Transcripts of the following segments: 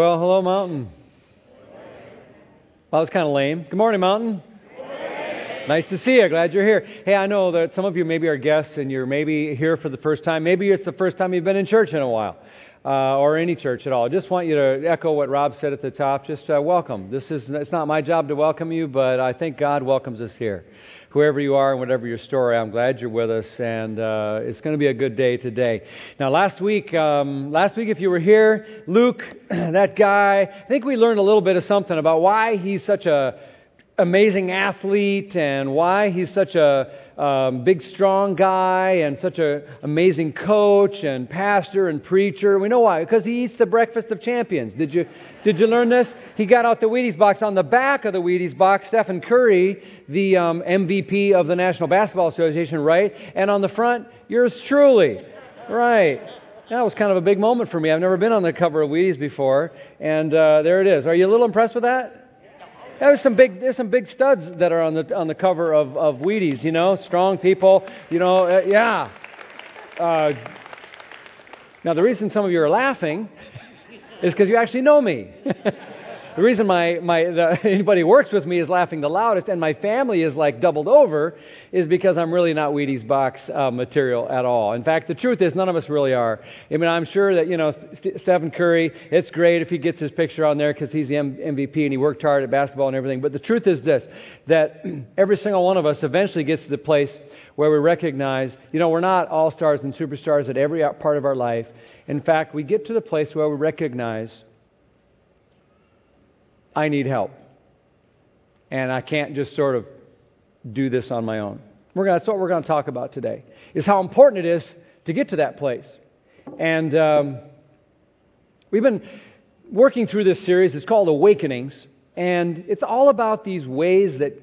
Well, hello, Mountain. Well, that was kind of lame. Good morning, Mountain. Nice to see you. Glad you're here. Hey, I know that some of you maybe are guests and you're maybe here for the first time. Maybe it's the first time you've been in church in a while, or any church at all. I just want you to echo what Rob said at the top. Just welcome. It's not my job to welcome you, but I think God welcomes us here. Whoever you are and whatever your story, I'm glad you're with us, and it's going to be a good day today. Now, last week, if you were here, Luke, that guy, I think we learned a little bit of something about why he's such a amazing athlete and why he's such a big, strong guy and such an amazing coach and pastor and preacher. We know why. Because he eats the breakfast of champions. Did you learn this? He got out the Wheaties box. On the back of the Wheaties box, Stephen Curry, the MVP of the National Basketball Association, right? And on the front, yours truly, right? That was kind of a big moment for me. I've never been on the cover of Wheaties before. And there it is. Are you a little impressed with that? There's some big studs that are on the cover of Wheaties, you know, strong people, you know, yeah. Now, the reason some of you are laughing is because you actually know me. The reason anybody who works with me is laughing the loudest and my family is like doubled over is because I'm really not Wheaties box material at all. In fact, the truth is none of us really are. I mean, I'm sure that, you know, Stephen Curry, it's great if he gets his picture on there because he's the MVP and he worked hard at basketball and everything. But the truth is this, that every single one of us eventually gets to the place where we recognize, you know, we're not all stars and superstars at every part of our life. In fact, we get to the place where we recognize I need help, and I can't just sort of do this on my own. That's what we're going to talk about today, is how important it is to get to that place. And we've been working through this series. It's called Awakenings, and it's all about these ways that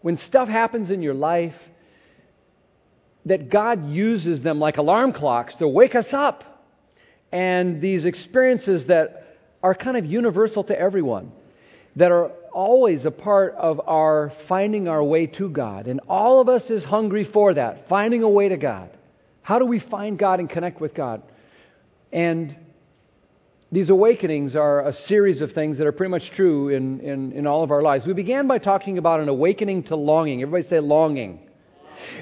when stuff happens in your life, that God uses them like alarm clocks to wake us up. And these experiences that are kind of universal to everyone, that are always a part of our finding our way to God. And all of us is hungry for that, finding a way to God. How do we find God and connect with God? And these awakenings are a series of things that are pretty much true in all of our lives. We began by talking about an awakening to longing. Everybody say longing.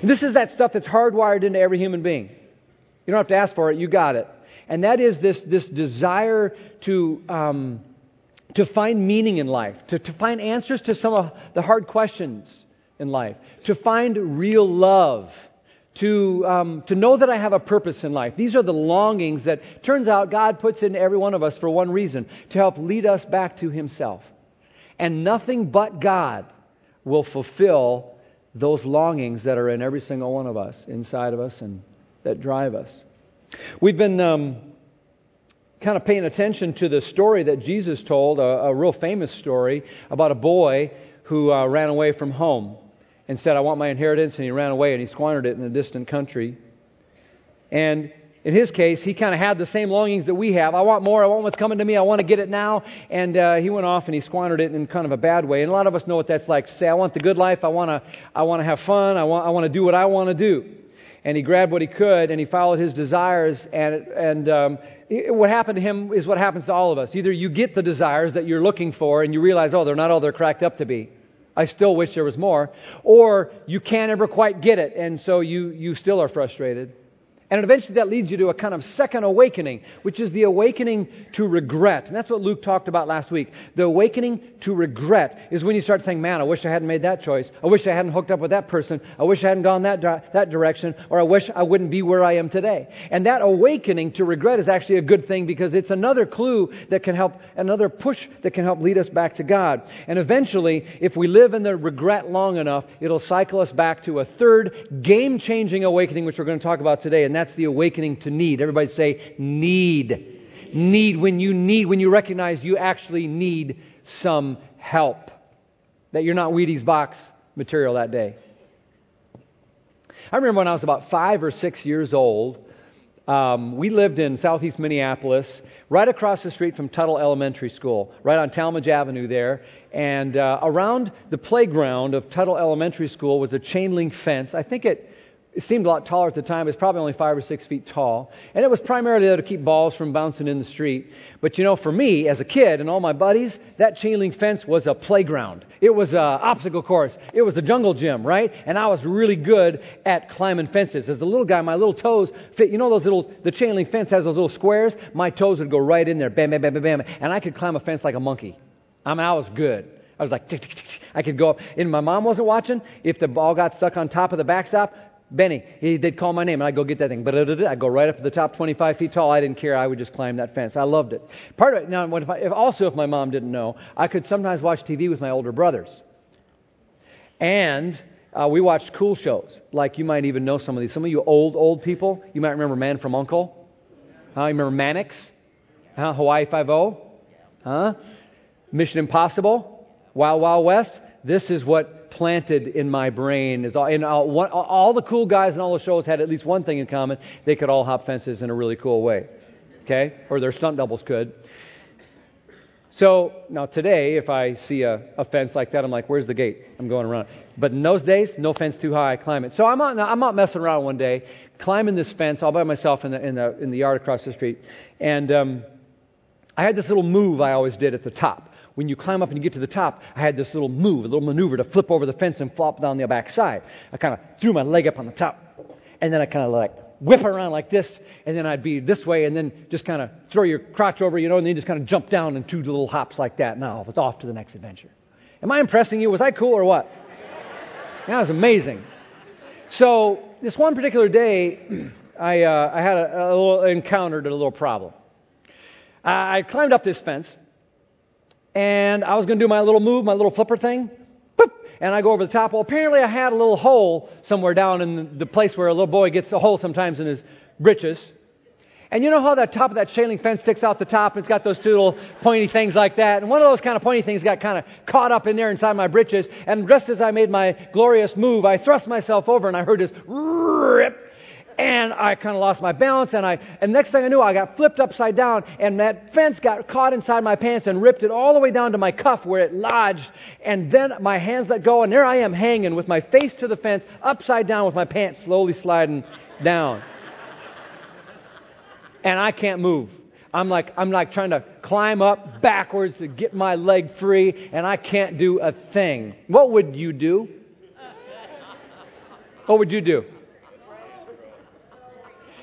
And this is that stuff that's hardwired into every human being. You don't have to ask for it. You got it. And that is this desire to find meaning in life, to find answers to some of the hard questions in life, to find real love, to know that I have a purpose in life. These are the longings that, turns out, God puts in every one of us for one reason, to help lead us back to Himself. And nothing but God will fulfill those longings that are in every single one of us, inside of us, and that drive us. We've been kind of paying attention to the story that Jesus told, a real famous story about a boy who ran away from home and said, I want my inheritance, and he ran away and he squandered it in a distant country. And in his case, he kind of had the same longings that we have. I want more, I want what's coming to me, I want to get it now. And he went off and he squandered it in kind of a bad way. And a lot of us know what that's like, to say, I want the good life, I want to have fun, I want to do what I want to do. And he grabbed what he could, and he followed his desires. What happened to him is what happens to all of us. Either you get the desires that you're looking for, and you realize, oh, they're not all they're cracked up to be. I still wish there was more. Or you can't ever quite get it, and so you still are frustrated. And eventually that leads you to a kind of second awakening, which is the awakening to regret. And that's what Luke talked about last week. The awakening to regret is when you start thinking, man, I wish I hadn't made that choice. I wish I hadn't hooked up with that person. I wish I hadn't gone that direction. Or I wish I wouldn't be where I am today. And that awakening to regret is actually a good thing because it's another clue that can help, another push that can help lead us back to God. And eventually, if we live in the regret long enough, it'll cycle us back to a third game-changing awakening, which we're going to talk about today. And that's the awakening to need. Everybody say need. Need, when you recognize you actually need some help. That you're not Wheaties box material that day. I remember when I was about 5 or 6 years old, we lived in southeast Minneapolis, right across the street from Tuttle Elementary School, right on Talmadge Avenue there. And around the playground of Tuttle Elementary School was a chain link fence. I think it It seemed a lot taller at the time. It was probably only 5 or 6 feet tall. And it was primarily there to keep balls from bouncing in the street. But you know, for me, as a kid and all my buddies, that chain link fence was a playground. It was an obstacle course. It was a jungle gym, right? And I was really good at climbing fences. As the little guy, my little toes fit, you know, the chain link fence has those little squares. My toes would go right in there, bam, bam, bam, bam, bam. And I could climb a fence like a monkey. I mean, I was good. I was like, tick, tick, tick, tick. I could go up. And my mom wasn't watching. If the ball got stuck on top of the backstop, Benny, they'd call my name, and I'd go get that thing. I'd go right up to the top, 25 feet tall. I didn't care. I would just climb that fence. I loved it. Part of it, now, if my mom didn't know, I could sometimes watch TV with my older brothers. And we watched cool shows. Like, you might even know some of these. Some of you old people, you might remember Man from U.N.C.L.E. You remember Mannix? Hawaii Five-O? Mission Impossible? Wild Wild West? This is what planted in my brain is all the cool guys and all the shows had at least one thing in common. They could all hop fences in a really cool way, okay? Or their stunt doubles could. So now today, if I see a fence like that, I'm like, where's the gate? I'm going around. But in those days, no fence too high, I climb it. So I'm out messing around one day, climbing this fence all by myself in the yard across the street, and I had this little move I always did at the top. When you climb up and you get to the top, I had this little move, a little maneuver to flip over the fence and flop down the backside. I kind of threw my leg up on the top, and then I kind of like whip around like this, and then I'd be this way, and then just kind of throw your crotch over, you know, and then just kind of jump down and 2 little hops like that. Now it's off to the next adventure. Am I impressing you? Was I cool or what? That was amazing. So this one particular day, I had a little encountered a little problem. I climbed up this fence. And I was going to do my little move, my little flipper thing. Boop! And I go over the top. Well, apparently I had a little hole somewhere down in the place where a little boy gets a hole sometimes in his britches. And you know how that top of that chain link fence sticks out the top, and it's got those 2 little pointy things like that. And one of those kind of pointy things got kind of caught up in there inside my britches. And just as I made my glorious move, I thrust myself over, and I heard this rip. And I kind of lost my balance, and next thing I knew, I got flipped upside down, and that fence got caught inside my pants and ripped it all the way down to my cuff where it lodged, and then my hands let go, and there I am hanging with my face to the fence, upside down with my pants slowly sliding down. And I can't move. I'm like trying to climb up backwards to get my leg free, and I can't do a thing. What would you do? What would you do?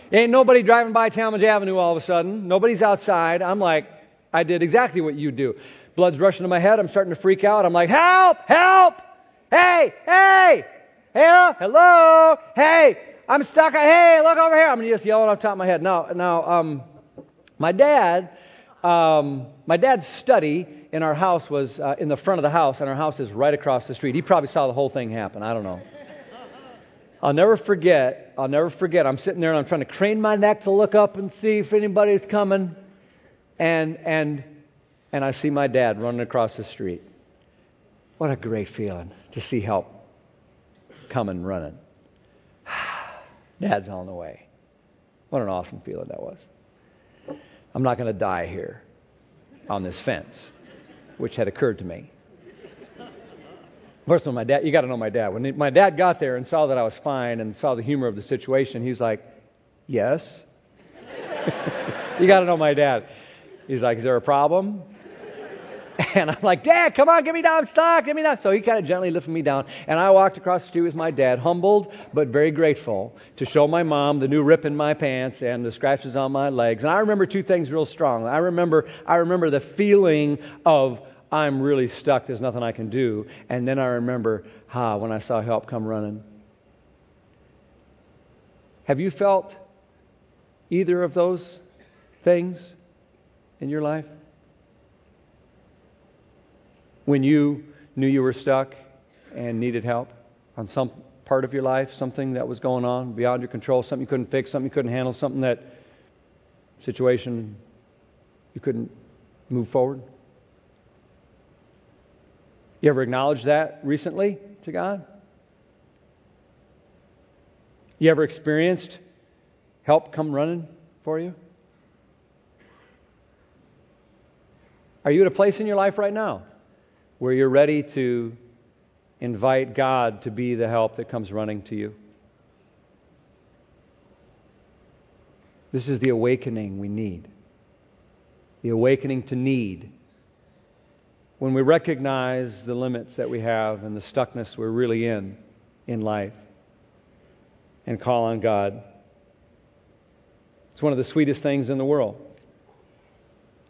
Ain't nobody driving by Talmadge Avenue all of a sudden. Nobody's outside. I'm like, I did exactly what you do. Blood's rushing to my head. I'm starting to freak out. I'm like, help, help. Hey, hey, hello, hello. Hey, I'm stuck. Hey, look over here. I'm just yelling off the top of my head. Now, my dad's study in our house was in the front of the house, and our house is right across the street. He probably saw the whole thing happen. I don't know. I'll never forget. I'm sitting there and I'm trying to crane my neck to look up and see if anybody's coming. And I see my dad running across the street. What a great feeling to see help coming running. Dad's on the way. What an awesome feeling that was. I'm not going to die here on this fence, which had occurred to me. First of all, my dad, you got to know my dad. When my dad got there and saw that I was fine and saw the humor of the situation, he's like, yes. You got to know my dad. He's like, is there a problem? And I'm like, Dad, come on, get me down, stop, get me down. So he kind of gently lifted me down, and I walked across the street with my dad, humbled but very grateful to show my mom the new rip in my pants and the scratches on my legs. And I remember 2 things real strong. I remember the feeling of, I'm really stuck, there's nothing I can do. And then I remember, when I saw help come running. Have you felt either of those things in your life? When you knew you were stuck and needed help on some part of your life, something that was going on beyond your control, something you couldn't fix, something you couldn't handle, situation you couldn't move forward? You ever acknowledged that recently to God? You ever experienced help come running for you? Are you at a place in your life right now where you're ready to invite God to be the help that comes running to you? This is the awakening we need. The awakening to need. When we recognize the limits that we have and the stuckness we're really in life, and call on God. It's one of the sweetest things in the world.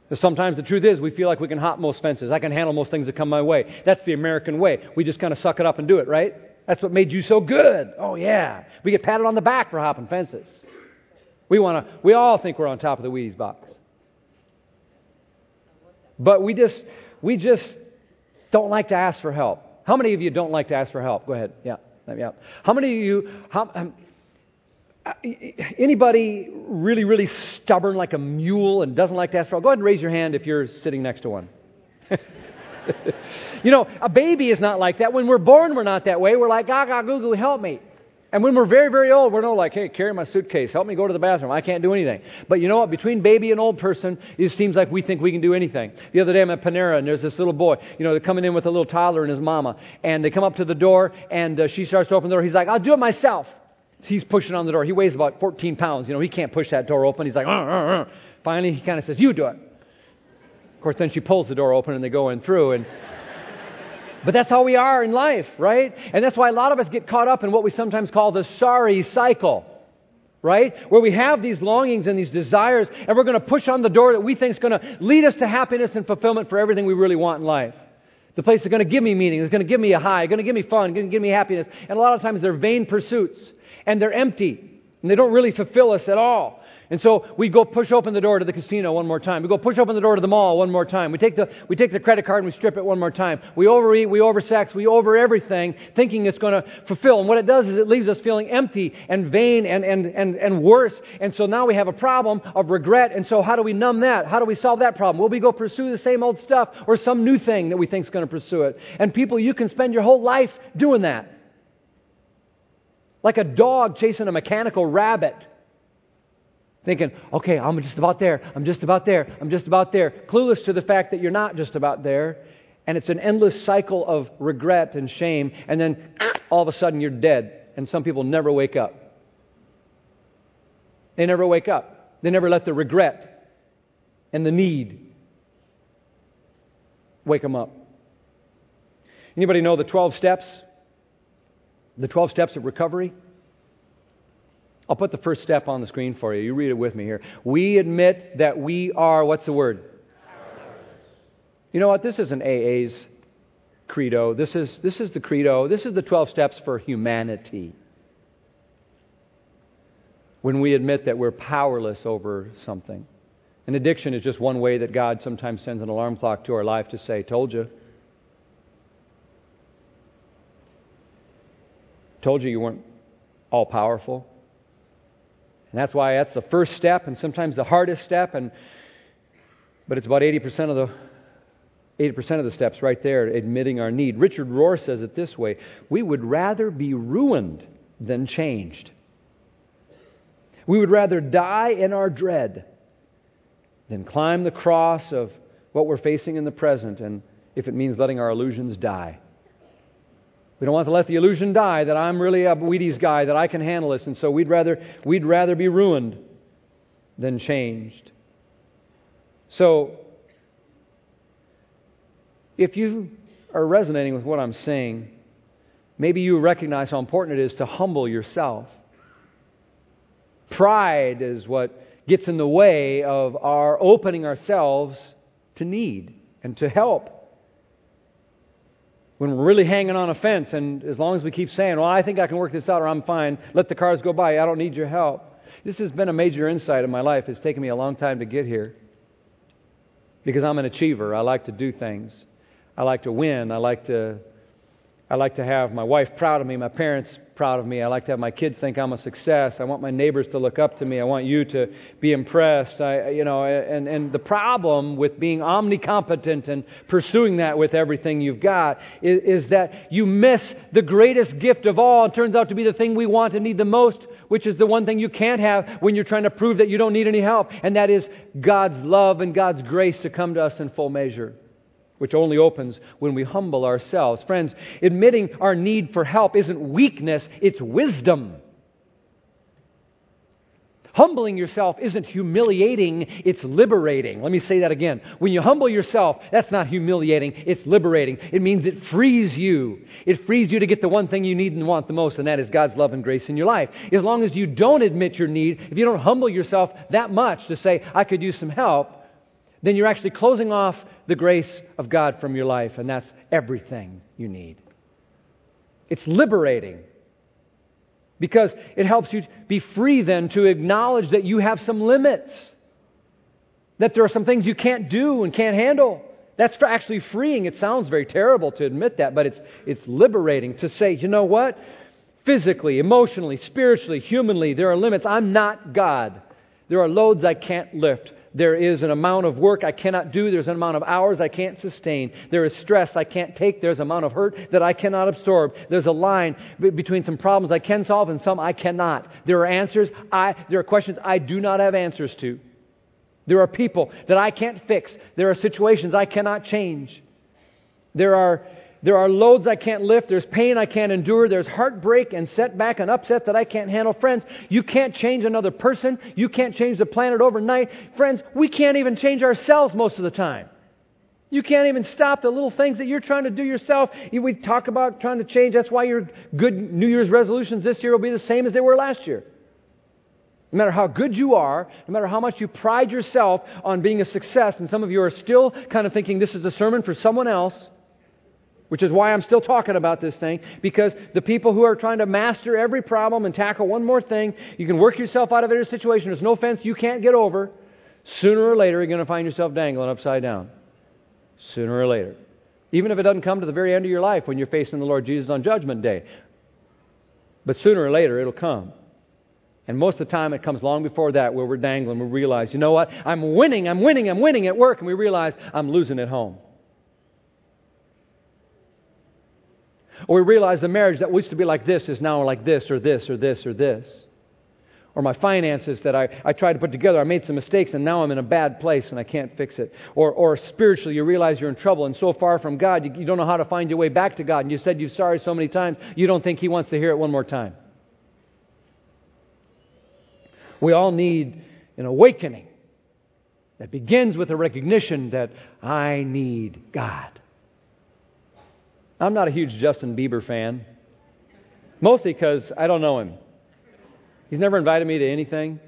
Because sometimes the truth is we feel like we can hop most fences. I can handle most things that come my way. That's the American way. We just kind of suck it up and do it, right? That's what made you so good. Oh, yeah. We get patted on the back for hopping fences. We all think we're on top of the Wheaties box. But we just don't like to ask for help. How many of you don't like to ask for help? Go ahead. Yeah. Yeah. How many of you... anybody really, really stubborn like a mule and doesn't like to ask for help? Go ahead and raise your hand if you're sitting next to one. You know, a baby is not like that. When we're born, we're not that way. We're like, gaga, goo goo, help me. And when we're very, very old, we're not like, hey, carry my suitcase. Help me go to the bathroom. I can't do anything. But you know what? Between baby and old person, it seems like we think we can do anything. The other day I'm at Panera, and there's this little boy. You know, they're coming in with a little toddler and his mama. And they come up to the door, and she starts to open the door. He's like, I'll do it myself. He's pushing on the door. He weighs about 14 pounds. You know, he can't push that door open. He's like, rrr. Finally, he kind of says, you do it. Of course, then she pulls the door open, and they go in through. But that's how we are in life, right? And that's why a lot of us get caught up in what we sometimes call the sorry cycle, right? Where we have these longings and these desires, and we're going to push on the door that we think is going to lead us to happiness and fulfillment for everything we really want in life. The place that's going to give me meaning, that's going to give me a high, going to give me fun, going to give me happiness. And a lot of times they're vain pursuits, and they're empty, and they don't really fulfill us at all. And so we go push open the door to the casino one more time. We go push open the door to the mall one more time. We take the credit card and we strip it one more time. We overeat, we oversex, we over everything, thinking it's going to fulfill. And what it does is it leaves us feeling empty and vain and worse. And so now we have a problem of regret. And so how do we numb that? How do we solve that problem? Will we go pursue the same old stuff or some new thing that we think is going to pursue it? And people, you can spend your whole life doing that. Like a dog chasing a mechanical rabbit. Thinking, okay, I'm just about there, I'm just about there, I'm just about there. Clueless to the fact that you're not just about there. And it's an endless cycle of regret and shame. And then all of a sudden you're dead. And some people never wake up. They never wake up. They never let the regret and the need wake them up. Anybody know the 12 steps? The 12 steps of recovery? I'll put the first step on the screen for you. You read it with me here. We admit that we are, what's the word? Powerless. You know what? This isn't AA's credo. This is the credo. This is the 12 steps for humanity. When we admit that we're powerless over something. An addiction is just one way that God sometimes sends an alarm clock to our life to say, told you. Told you weren't all powerful. And that's why that's the first step and sometimes the hardest step. But it's about 80% of the steps right there, admitting our need. Richard Rohr says it this way, we would rather be ruined than changed. We would rather die in our dread than climb the cross of what we're facing in the present, and if it means letting our illusions die. We don't want to let the illusion die that I'm really a Wheaties guy, that I can handle this. And so we'd rather be ruined than changed. So, if you are resonating with what I'm saying, maybe you recognize how important it is to humble yourself. Pride is what gets in the way of our opening ourselves to need and to help. When we're really hanging on a fence, and as long as we keep saying, well, I think I can work this out, or I'm fine, let the cars go by, I don't need your help. This has been a major insight in my life. It's taken me a long time to get here. Because I'm an achiever. I like to do things. I like to win. I like to have my wife proud of me, my parents proud of me. I like to have my kids think I'm a success. I want my neighbors to look up to me. I want you to be impressed. And the problem with being omnicompetent and pursuing that with everything you've got is that you miss the greatest gift of all. It turns out to be the thing we want and need the most, which is the one thing you can't have when you're trying to prove that you don't need any help. And that is God's love and God's grace to come to us in full measure, which only opens when we humble ourselves. Friends, admitting our need for help isn't weakness, it's wisdom. Humbling yourself isn't humiliating, it's liberating. Let me say that again. When you humble yourself, that's not humiliating, it's liberating. It means it frees you. It frees you to get the one thing you need and want the most, and that is God's love and grace in your life. As long as you don't admit your need, if you don't humble yourself that much to say, I could use some help, then you're actually closing off the grace of God from your life, and that's everything you need. It's liberating because it helps you be free then to acknowledge that you have some limits, that there are some things you can't do and can't handle. That's actually freeing. It sounds very terrible to admit that, but it's liberating to say, you know what? Physically, emotionally, spiritually, humanly, there are limits. I'm not God. There are loads I can't lift. There is an amount of work I cannot do. There's an amount of hours I can't sustain. There is stress I can't take. There's an amount of hurt that I cannot absorb. There's a line between some problems I can solve and some I cannot. There are questions I do not have answers to. There are people that I can't fix. There are situations I cannot change. There are loads I can't lift. There's pain I can't endure. There's heartbreak and setback and upset that I can't handle. Friends, you can't change another person. You can't change the planet overnight. Friends, we can't even change ourselves most of the time. You can't even stop the little things that you're trying to do yourself. We talk about trying to change. That's why your good New Year's resolutions this year will be the same as they were last year. No matter how good you are, no matter how much you pride yourself on being a success, and some of you are still kind of thinking this is a sermon for someone else, which is why I'm still talking about this thing, because the people who are trying to master every problem and tackle one more thing, you can work yourself out of every situation, there's no fence you can't get over, sooner or later you're going to find yourself dangling upside down. Sooner or later. Even if it doesn't come to the very end of your life when you're facing the Lord Jesus on Judgment Day. But sooner or later it'll come. And most of the time it comes long before that where we're dangling, we realize, you know what, I'm winning at work, and we realize I'm losing at home. Or we realize the marriage that used to be like this is now like this, or this, or this, or this. Or my finances that I tried to put together, I made some mistakes and now I'm in a bad place and I can't fix it. Or spiritually, you realize you're in trouble and so far from God, you don't know how to find your way back to God. And you said you're sorry so many times, you don't think He wants to hear it one more time. We all need an awakening that begins with a recognition that I need God. I'm not a huge Justin Bieber fan, mostly because I don't know him. He's never invited me to anything.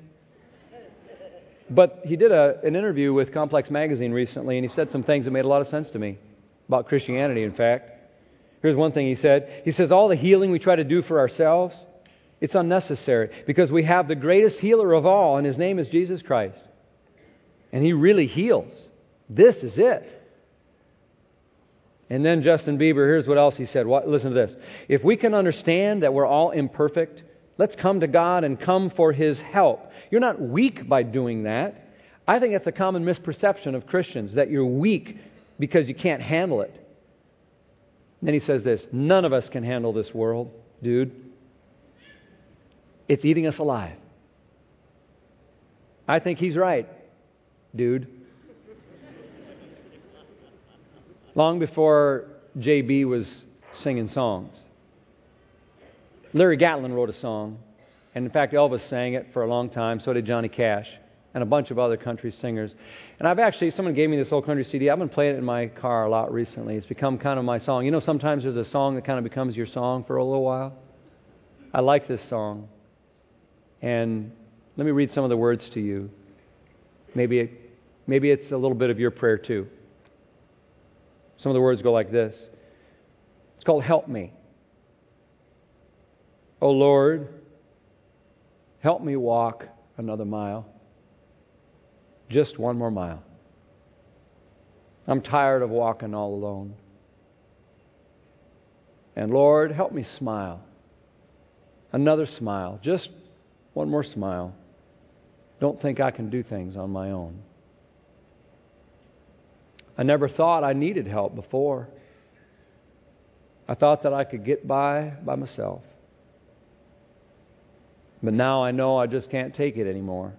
But he did an interview with Complex Magazine recently, and he said some things that made a lot of sense to me, about Christianity, in fact. Here's one thing he said. He says, all the healing we try to do for ourselves, it's unnecessary, because we have the greatest healer of all, and His name is Jesus Christ. And He really heals. This is it. And then Justin Bieber, here's what else he said. Listen to this. If we can understand that we're all imperfect, let's come to God and come for His help. You're not weak by doing that. I think that's a common misperception of Christians, that you're weak because you can't handle it. And then he says this, none of us can handle this world, dude. It's eating us alive. I think he's right, dude. Long before JB was singing songs, Larry Gatlin wrote a song, and in fact Elvis sang it for a long time, so did Johnny Cash, and a bunch of other country singers. And someone gave me this old country CD, I've been playing it in my car a lot recently, it's become kind of my song. You know, sometimes there's a song that kind of becomes your song for a little while. I like this song, and let me read some of the words to you. Maybe it's a little bit of your prayer too. Some of the words go like this. It's called Help Me. Oh Lord, help me walk another mile. Just one more mile. I'm tired of walking all alone. And Lord, help me smile. Another smile. Just one more smile. Don't think I can do things on my own. I never thought I needed help before. I thought that I could get by myself. But now I know I just can't take it anymore.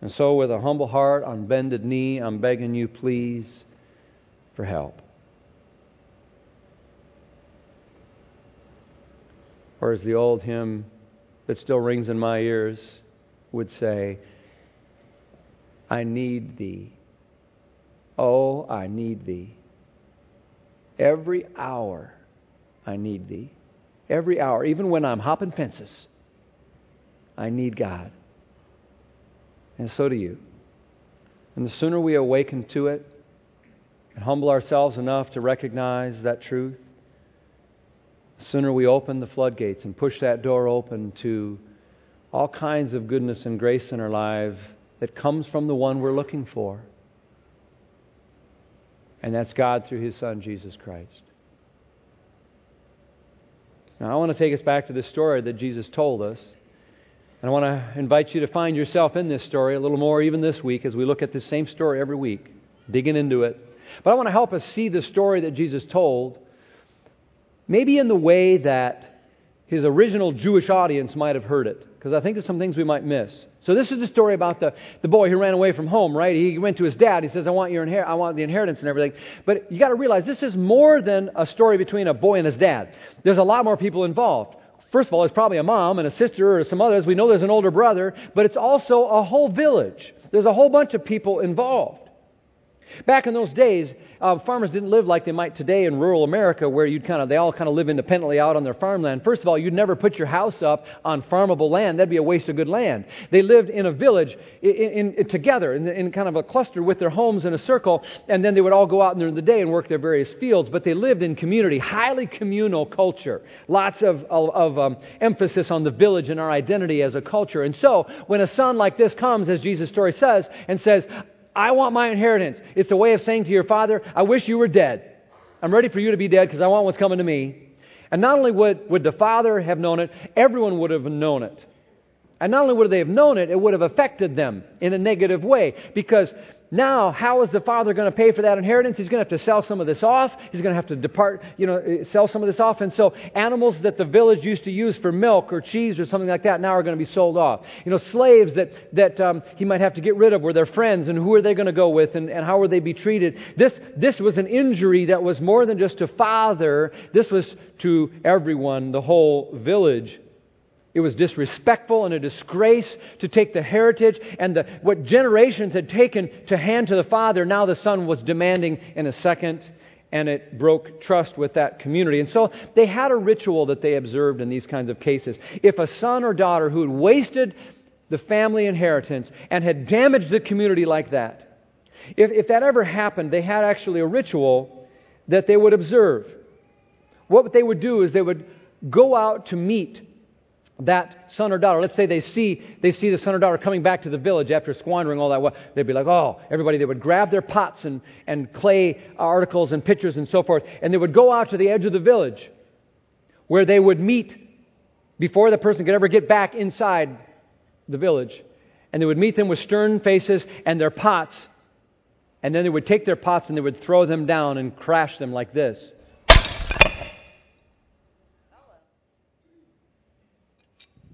And so with a humble heart, on bended knee, I'm begging you, please, for help. Or as the old hymn that still rings in my ears, would say, I need thee. Oh, I need thee. Every hour I need thee. Every hour, even when I'm hopping fences, I need God. And so do you. And the sooner we awaken to it and humble ourselves enough to recognize that truth, the sooner we open the floodgates and push that door open to all kinds of goodness and grace in our life that comes from the one we're looking for. And that's God through His Son, Jesus Christ. Now, I want to take us back to this story that Jesus told us. And I want to invite you to find yourself in this story a little more even this week as we look at this same story every week, digging into it. But I want to help us see the story that Jesus told, maybe in the way that His original Jewish audience might have heard it, because I think there's some things we might miss. So this is the story about the boy who ran away from home, right? He went to his dad. He says, I want the inheritance and everything. But you got to realize this is more than a story between a boy and his dad. There's a lot more people involved. First of all, it's probably a mom and a sister or some others. We know there's an older brother, but it's also a whole village. There's a whole bunch of people involved. Back in those days, farmers didn't live like they might today in rural America, where they all kind of live independently out on their farmland. First of all, you'd never put your house up on farmable land. That'd be a waste of good land. They lived in a village together in kind of a cluster with their homes in a circle, and then they would all go out during the day and work their various fields. But they lived in community, highly communal culture. Lots of emphasis on the village and our identity as a culture. And so when a son like this comes, as Jesus' story says, and says, I want my inheritance. It's a way of saying to your father, I wish you were dead. I'm ready for you to be dead because I want what's coming to me. And not only would the father have known it, everyone would have known it. And not only would they have known it, it would have affected them in a negative way. Because now, how is the father going to pay for that inheritance? He's going to have to sell some of this off. He's going to have to sell some of this off. And so animals that the village used to use for milk or cheese or something like that now are going to be sold off. Slaves that he might have to get rid of were their friends, and who are they going to go with, and how will they be treated? This was an injury that was more than just to father. This was to everyone, the whole village. It was disrespectful and a disgrace to take the heritage and what generations had taken to hand to the father. Now the son was demanding in a second, and it broke trust with that community. And so they had a ritual that they observed in these kinds of cases. If a son or daughter who had wasted the family inheritance and had damaged the community like that, if that ever happened, they had actually a ritual that they would observe. What they would do is they would go out to meet that son or daughter. Let's say they see the son or daughter coming back to the village after squandering all that wealth. They'd be like, oh, everybody, they would grab their pots and clay articles and pitchers and so forth, and they would go out to the edge of the village where they would meet before the person could ever get back inside the village. And they would meet them with stern faces and their pots, and then they would take their pots and they would throw them down and crash them like this.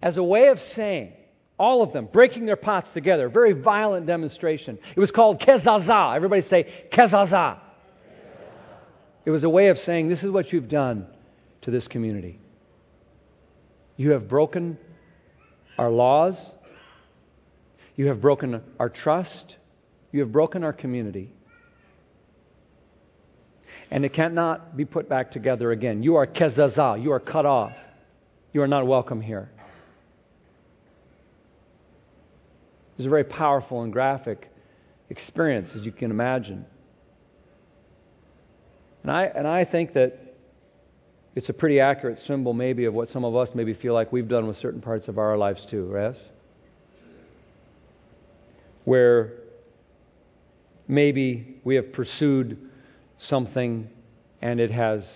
As a way of saying, all of them, breaking their pots together, very violent demonstration. It was called kezazah. Everybody say, kezazah. It was a way of saying, this is what you've done to this community. You have broken our laws. You have broken our trust. You have broken our community. And it cannot be put back together again. You are kezazah. You are cut off. You are not welcome here. It was a very powerful and graphic experience, as you can imagine. And I think that it's a pretty accurate symbol maybe of what some of us maybe feel like we've done with certain parts of our lives too, yes? Where maybe we have pursued something and it has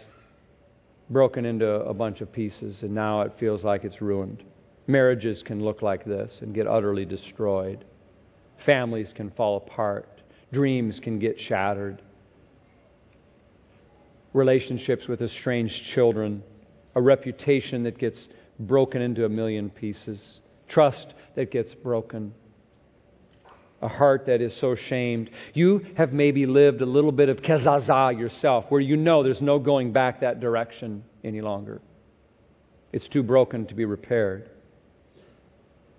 broken into a bunch of pieces, and now it feels like it's ruined. Marriages can look like this and get utterly destroyed. Families can fall apart. Dreams can get shattered. Relationships with estranged children. A reputation that gets broken into a million pieces. Trust that gets broken. A heart that is so shamed. You have maybe lived a little bit of kezazah yourself, where you know there's no going back that direction any longer. It's too broken to be repaired.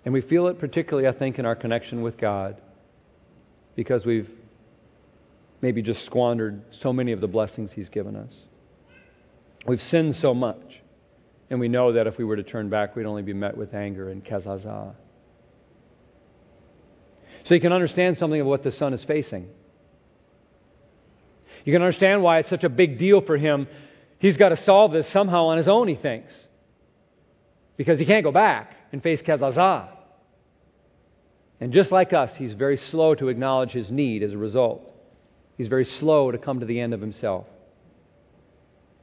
And we feel it particularly, I think, in our connection with God, because we've maybe just squandered so many of the blessings He's given us. We've sinned so much, and we know that if we were to turn back, we'd only be met with anger and kezazah. So you can understand something of what the son is facing. You can understand why it's such a big deal for him. He's got to solve this somehow on his own, he thinks, because he can't go back and face kezazah. And just like us, he's very slow to acknowledge his need as a result. He's very slow to come to the end of himself.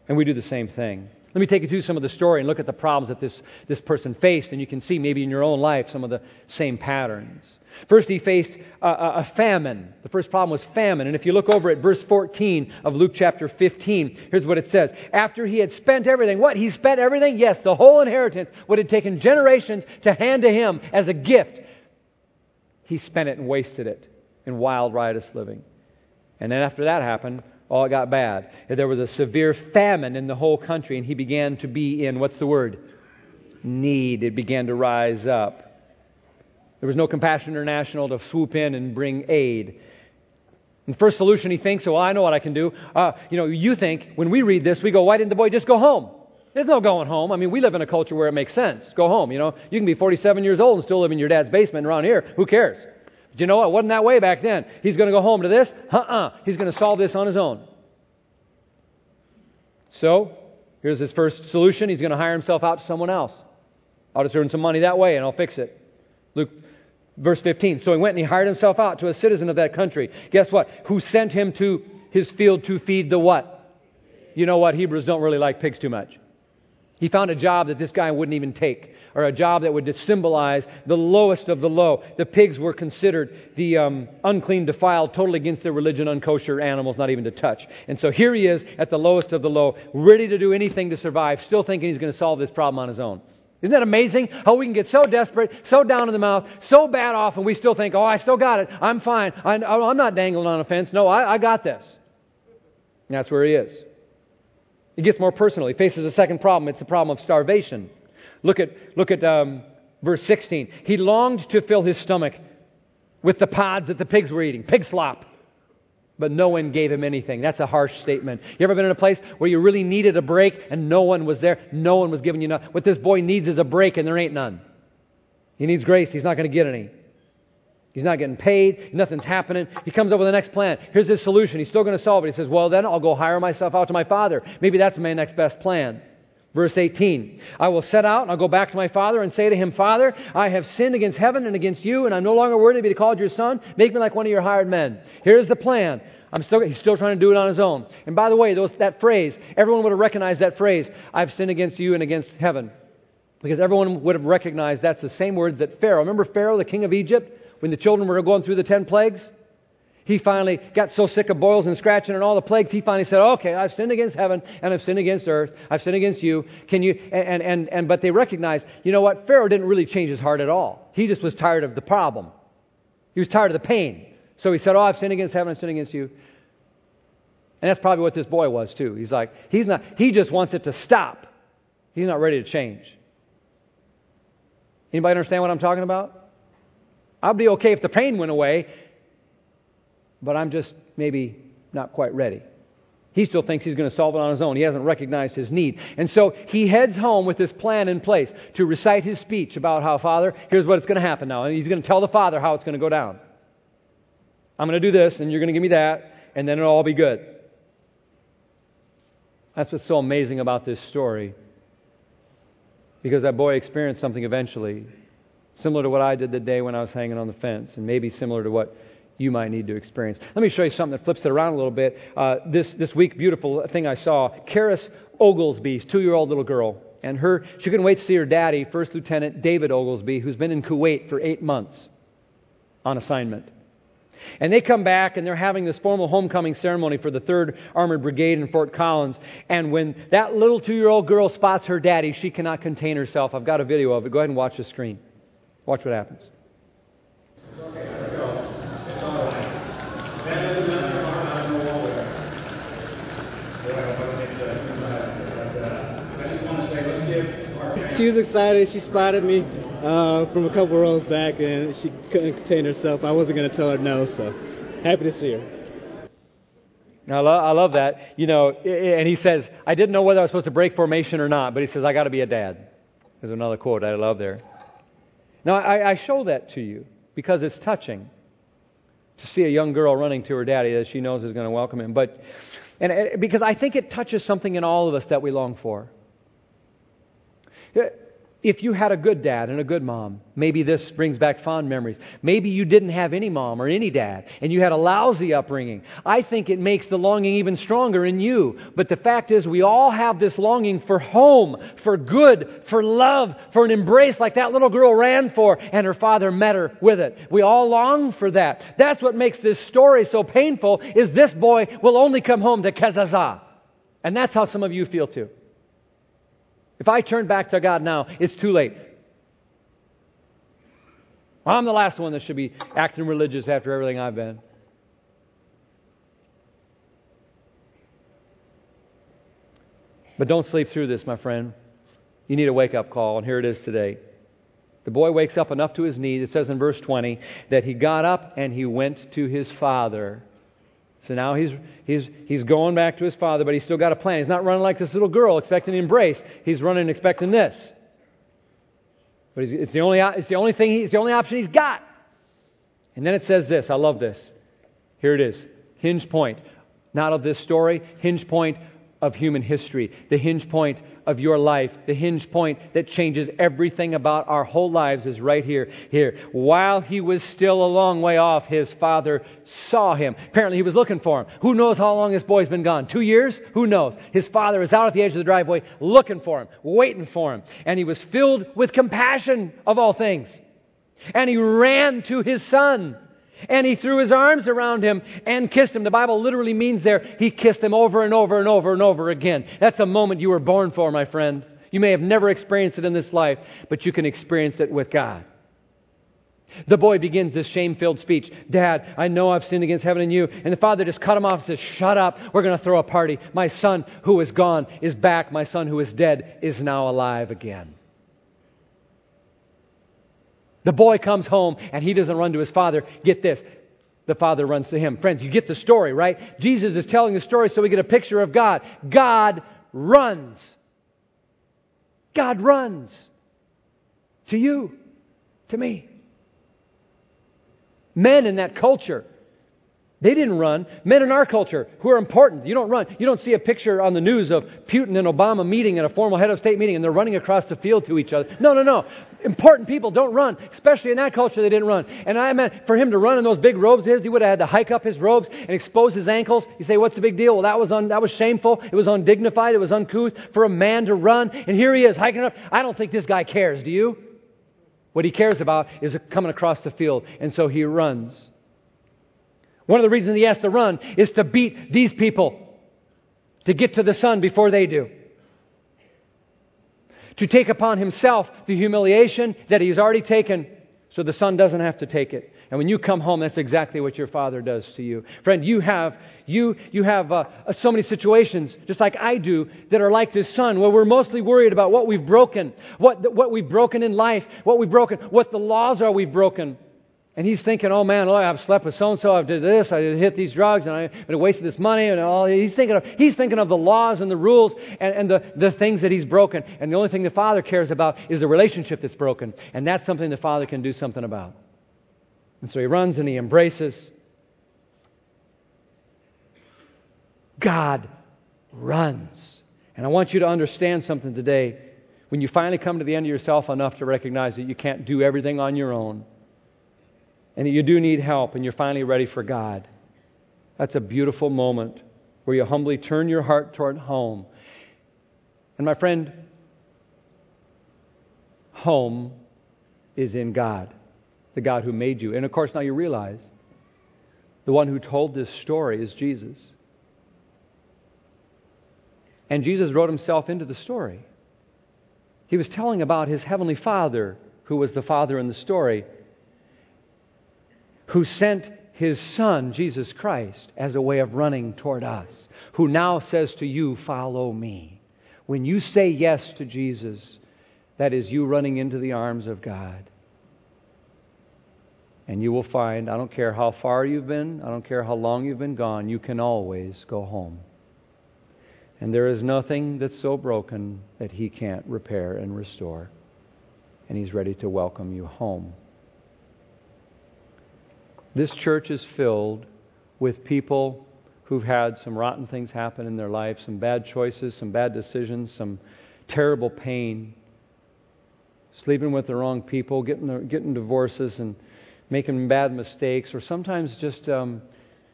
And we do the same thing. Let me take you through some of the story and look at the problems that this person faced, and you can see maybe in your own life some of the same patterns. First, he faced a famine. The first problem was famine. And if you look over at verse 14 of Luke chapter 15, here's what it says. After he had spent everything. What? He spent everything? Yes, the whole inheritance, what had taken generations to hand to him as a gift. He spent it and wasted it in wild, riotous living. And then after that happened, all got bad. There was a severe famine in the whole country, and he began to be in, what's the word? Need. It began to rise up. There was no Compassion International to swoop in and bring aid. And the first solution he thinks, well, I know what I can do. You think, when we read this, we go, why didn't the boy just go home? There's no going home. I mean, we live in a culture where it makes sense. Go home, You can be 47 years old and still live in your dad's basement around here. Who cares? But you know what? It wasn't that way back then. He's going to go home to this? He's going to solve this on his own. So, here's his first solution. He's going to hire himself out to someone else. I'll just earn some money that way and I'll fix it. Luke verse 15. So he went and he hired himself out to a citizen of that country. Guess what? Who sent him to his field to feed the what? You know what? Hebrews don't really like pigs too much. He found a job that this guy wouldn't even take, or a job that would symbolize the lowest of the low. The pigs were considered the unclean, defiled, totally against their religion, unkosher animals, not even to touch. And so here he is at the lowest of the low, ready to do anything to survive, still thinking he's going to solve this problem on his own. Isn't that amazing? How we can get so desperate, so down in the mouth, so bad off, and we still think, I still got it. I'm fine. I'm not dangling on a fence. No, I got this. And that's where he is. It gets more personal. He faces a second problem. It's the problem of starvation. Look at verse 16. He longed to fill his stomach with the pods that the pigs were eating. Pig slop. But no one gave him anything. That's a harsh statement. You ever been in a place where you really needed a break and no one was there? No one was giving you nothing. What this boy needs is a break, and there ain't none. He needs grace. He's not going to get any. He's not getting paid. Nothing's happening. He comes up with the next plan. Here's his solution. He's still going to solve it. He says, well, then I'll go hire myself out to my father. Maybe that's my next best plan. Verse 18, I will set out and I'll go back to my father and say to him, Father, I have sinned against heaven and against you, and I'm no longer worthy to be called your son. Make me like one of your hired men. Here's the plan. He's still trying to do it on his own. And by the way, that phrase, everyone would have recognized that phrase, I've sinned against you and against heaven. Because everyone would have recognized that's the same words that Pharaoh. Remember Pharaoh, the king of Egypt? When the children were going through the 10 plagues, he finally got so sick of boils and scratching and all the plagues, he finally said, okay, I've sinned against heaven and I've sinned against earth. I've sinned against you. But they recognized, you know what? Pharaoh didn't really change his heart at all. He just was tired of the problem. He was tired of the pain. So he said, I've sinned against heaven, I've sinned against you. And that's probably what this boy was too. He's like, he just wants it to stop. He's not ready to change. Anybody understand what I'm talking about? I'd be okay if the pain went away, but I'm just maybe not quite ready. He still thinks he's going to solve it on his own. He hasn't recognized his need. And so he heads home with this plan in place to recite his speech about how, Father, here's what's going to happen now. And he's going to tell the Father how it's going to go down. I'm going to do this, and you're going to give me that, and then it'll all be good. That's what's so amazing about this story, because that boy experienced something eventually similar to what I did the day when I was hanging on the fence, and maybe similar to what you might need to experience. Let me show you something that flips it around a little bit. This week, beautiful thing I saw, Karis Oglesby's 2-year-old little girl, and she couldn't wait to see her daddy, First Lieutenant David Oglesby, who's been in Kuwait for 8 months on assignment. And they come back and they're having this formal homecoming ceremony for the 3rd Armored Brigade in Fort Collins. And when that little 2-year-old girl spots her daddy, she cannot contain herself. I've got a video of it. Go ahead and watch the screen. Watch what happens. It's okay, let it go. It's all right. That doesn't matter if I'm not going nowhere. I just want to say, let's give our parents... She was excited. She spotted me. from a couple rows back, and she couldn't contain herself. I wasn't going to tell her no, so happy to see her. Now, I love that. You know, and he says, I didn't know whether I was supposed to break formation or not, but he says, I got to be a dad. There's another quote I love there. Now, I show that to you because it's touching to see a young girl running to her daddy that she knows is going to welcome him. And because I think it touches something in all of us that we long for. If you had a good dad and a good mom, maybe this brings back fond memories. Maybe you didn't have any mom or any dad, and you had a lousy upbringing. I think it makes the longing even stronger in you. But the fact is, we all have this longing for home, for good, for love, for an embrace like that little girl ran for, and her father met her with it. We all long for that. That's what makes this story so painful, is this boy will only come home to kezazah. And that's how some of you feel too. If I turn back to God now, it's too late. I'm the last one that should be acting religious after everything I've been. But don't sleep through this, my friend. You need a wake-up call, and here it is today. The boy wakes up enough to his knees. It says in verse 20 that he got up and he went to his father. So now he's going back to his father, but he's still got a plan. He's not running like this little girl expecting an embrace. He's running expecting this. But it's the only option he's got. And then it says this. I love this. Here it is. Hinge point, not of this story. Hinge point of human history. The hinge point of your life. The hinge point that changes everything about our whole lives is right here. Here. While he was still a long way off, his father saw him. Apparently he was looking for him. Who knows how long this boy's been gone? 2 years? Who knows? His father is out at the edge of the driveway looking for him, waiting for him. And he was filled with compassion of all things. And he ran to his son. And he threw his arms around him and kissed him. The Bible literally means there, he kissed him over and over and over and over again. That's a moment you were born for, my friend. You may have never experienced it in this life, but you can experience it with God. The boy begins this shame-filled speech. Dad, I know I've sinned against heaven and you. And the father just cut him off and says, shut up. We're going to throw a party. My son who is gone is back. My son who is dead is now alive again. The boy comes home, and he doesn't run to his father. Get this. The father runs to him. Friends, you get the story, right? Jesus is telling the story so we get a picture of God. God runs. God runs to you, to me. Men in that culture, they didn't run. Men in our culture who are important, you don't run. You don't see a picture on the news of Putin and Obama meeting at a formal head of state meeting and they're running across the field to each other. No. Important people don't run. Especially in that culture, they didn't run. And I meant for him to run in those big robes of his, he would have had to hike up his robes and expose his ankles. You say, what's the big deal? Well, that was shameful. It was undignified. It was uncouth for a man to run. And here he is hiking up. I don't think this guy cares, do you? What he cares about is coming across the field. And so he runs. One of the reasons he has to run is to beat these people, to get to the sun before they do, to take upon himself the humiliation that he's already taken so the son doesn't have to take it. And when you come home, that's exactly what your father does to you. Friend, you have so many situations, just like I do, that are like this son, where we're mostly worried about what we've broken, what we've broken in life, what the laws are we've broken. And he's thinking, oh man, I've slept with so-and-so, I've did this, I hit these drugs, and I wasted this money, and all. He's thinking of the laws and the rules and the things that he's broken. And the only thing the father cares about is the relationship that's broken. And that's something the father can do something about. And so he runs and he embraces. God runs. And I want you to understand something today. When you finally come to the end of yourself enough to recognize that you can't do everything on your own, and you do need help, and you're finally ready for God. That's a beautiful moment where you humbly turn your heart toward home. And my friend, home is in God, the God who made you. And of course, now you realize the one who told this story is Jesus. And Jesus wrote himself into the story. He was telling about his heavenly Father, who was the Father in the story, who sent his Son, Jesus Christ, as a way of running toward us, who now says to you, follow me. When you say yes to Jesus, That is you running into the arms of God. And you will find, I don't care how far you've been, I don't care how long you've been gone, you can always go home. And there is nothing that's so broken that He can't repair and restore. And He's ready to welcome you home. This church is filled with people who've had some rotten things happen in their life, some bad choices, some bad decisions, some terrible pain, sleeping with the wrong people, getting divorces and making bad mistakes, or sometimes just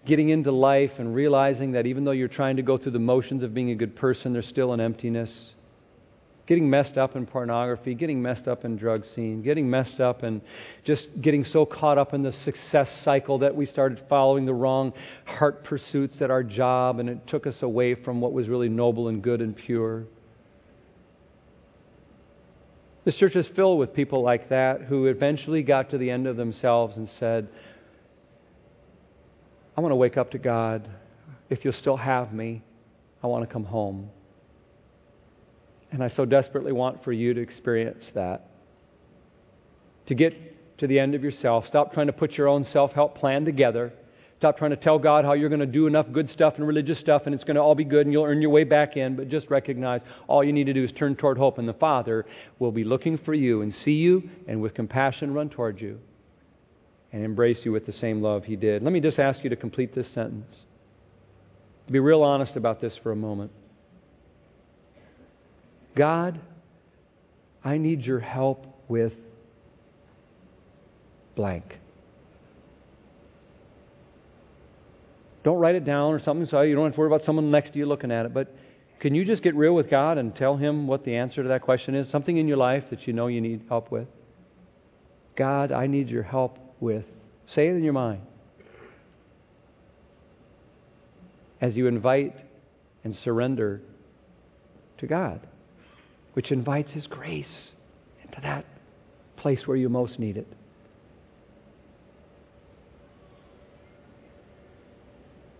getting into life and realizing that even though you're trying to go through the motions of being a good person, there's still an emptiness. Getting messed up in pornography, getting messed up in drug scene, getting messed up and just getting so caught up in the success cycle that we started following the wrong heart pursuits at our job, and it took us away from what was really noble and good and pure. This church is filled with people like that who eventually got to the end of themselves and said, I want to wake up to God. If you'll still have me, I want to come home. And I so desperately want for you to experience that. To get to the end of yourself. Stop trying to put your own self-help plan together. Stop trying to tell God how you're going to do enough good stuff and religious stuff and it's going to all be good and you'll earn your way back in. But just recognize all you need to do is turn toward hope, and the Father will be looking for you and see you and with compassion run toward you and embrace you with the same love He did. Let me just ask you to complete this sentence. Be real honest about this for a moment. God, I need your help with blank. Don't write it down or something so you don't have to worry about someone next to you looking at it. But can you just get real with God and tell Him what the answer to that question is? Something in your life that you know you need help with. God, I need your help with. Say it in your mind. As you invite and surrender to God, which invites His grace into that place where you most need it.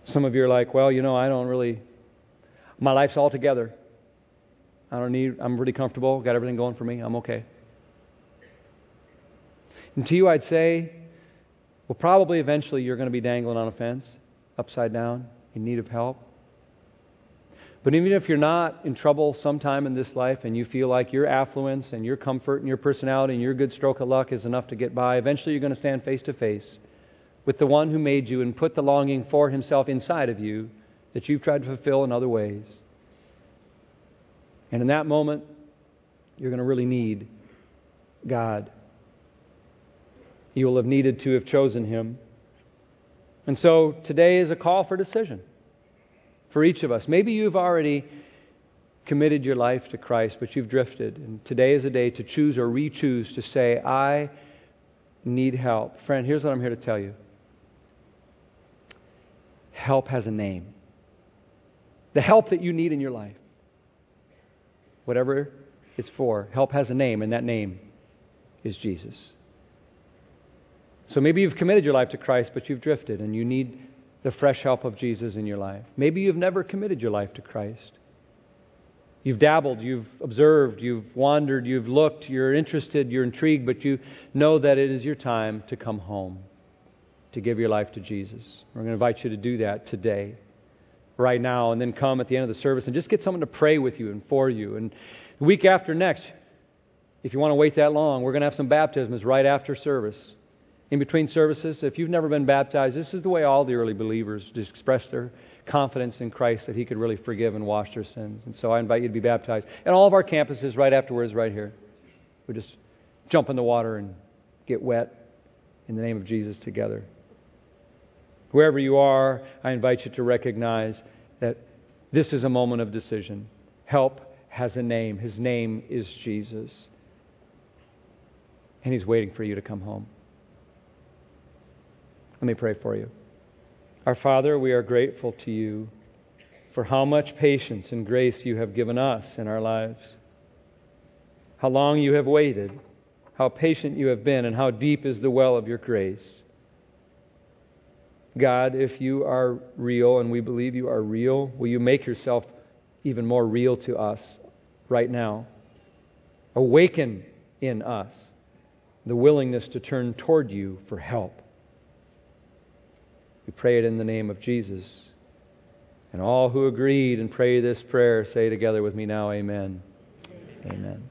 Some of you are like, well, you know, I don't really, my life's all together. I don't need, I'm pretty comfortable, got everything going for me, I'm okay. And to you I'd say, well, probably eventually you're going to be dangling on a fence, upside down, in need of help. But even if you're not in trouble sometime in this life and you feel like your affluence and your comfort and your personality and your good stroke of luck is enough to get by, eventually you're going to stand face to face with the one who made you and put the longing for Himself inside of you that you've tried to fulfill in other ways. And in that moment, you're going to really need God. You will have needed to have chosen Him. And so today is a call for decision. For each of us. Maybe you've already committed your life to Christ, but you've drifted. And today is a day to choose or re-choose to say, I need help. Friend, here's what I'm here to tell you. Help has a name. The help that you need in your life, whatever it's for, help has a name, and that name is Jesus. So maybe you've committed your life to Christ, but you've drifted, and you need the fresh help of Jesus in your life. Maybe you've never committed your life to Christ. You've dabbled, you've observed, you've wandered, you've looked, you're interested, you're intrigued, but you know that it is your time to come home, to give your life to Jesus. We're going to invite you to do that today, right now, and then come at the end of the service and just get someone to pray with you and for you. And the week after next, if you want to wait that long, we're going to have some baptisms right after service. In between services, if you've never been baptized, this is the way all the early believers just expressed their confidence in Christ that He could really forgive and wash their sins. And so I invite you to be baptized. And all of our campuses right afterwards, right here, we just jump in the water and get wet in the name of Jesus together. Wherever you are, I invite you to recognize that this is a moment of decision. Help has a name. His name is Jesus. And He's waiting for you to come home. Let me pray for you. Our Father, we are grateful to You for how much patience and grace You have given us in our lives. How long You have waited, how patient You have been, and how deep is the well of Your grace. God, if You are real, and we believe You are real, will You make Yourself even more real to us right now? Awaken in us the willingness to turn toward you for help. We pray it in the name of Jesus. And all who agreed and prayed this prayer say together with me now, Amen. Amen. Amen.